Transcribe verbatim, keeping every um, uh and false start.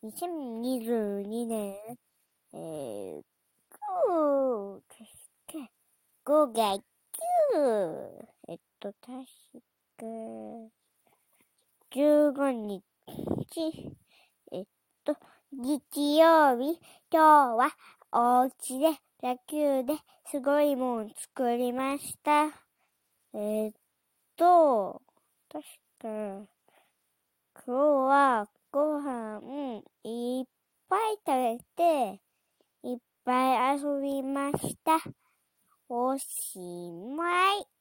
にせんにじゅうにねん、えー、ごを足して、ごがきゅう、えっと、確か、じゅうごにち、えっと、日曜日、今日はおうちで野球ですごいもん作りました。えー、っと、確か、今日はご飯いっぱい食べて、いっぱい遊びました。おしまい。